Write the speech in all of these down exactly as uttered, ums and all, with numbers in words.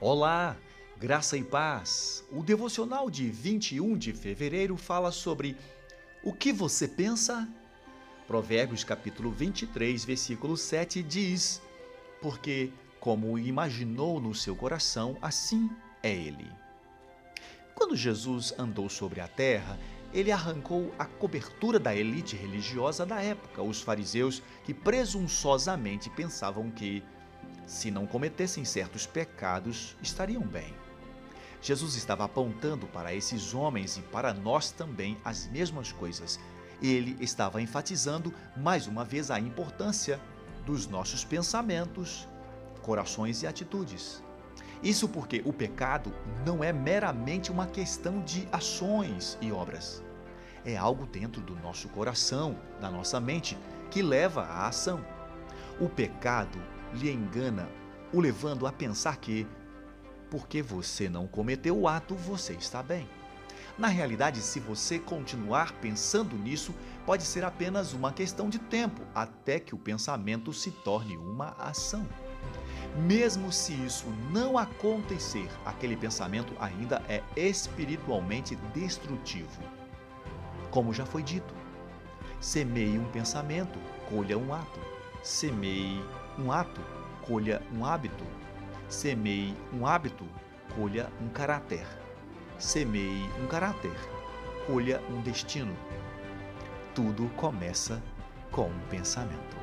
Olá, graça e paz. O devocional de vinte e um de fevereiro fala sobre o que você pensa? Provérbios capítulo vinte e três, versículo sete diz: porque como imaginou no seu coração, assim é ele. Quando Jesus andou sobre a terra, ele arrancou a cobertura da elite religiosa da época, os fariseus, que presunçosamente pensavam que, se não cometessem certos pecados, estariam bem. Jesus estava apontando para esses homens e para nós também as mesmas coisas. Ele estava enfatizando mais uma vez a importância dos nossos pensamentos, corações e atitudes. Isso porque o pecado não é meramente uma questão de ações e obras. É algo dentro do nosso coração, da nossa mente, que leva à ação. O pecado lhe engana, o levando a pensar que, porque você não cometeu o ato, você está bem. Na realidade, se você continuar pensando nisso, pode ser apenas uma questão de tempo, até que o pensamento se torne uma ação. Mesmo se isso não acontecer, aquele pensamento ainda é espiritualmente destrutivo. Como já foi dito, semeie um pensamento, colha um ato. Semeie um ato, colha um hábito. Semeie um hábito, colha um caráter. Semeie um caráter, colha um destino. Tudo começa com um pensamento.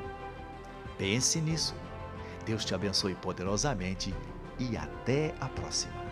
Pense nisso. Deus te abençoe poderosamente e até a próxima.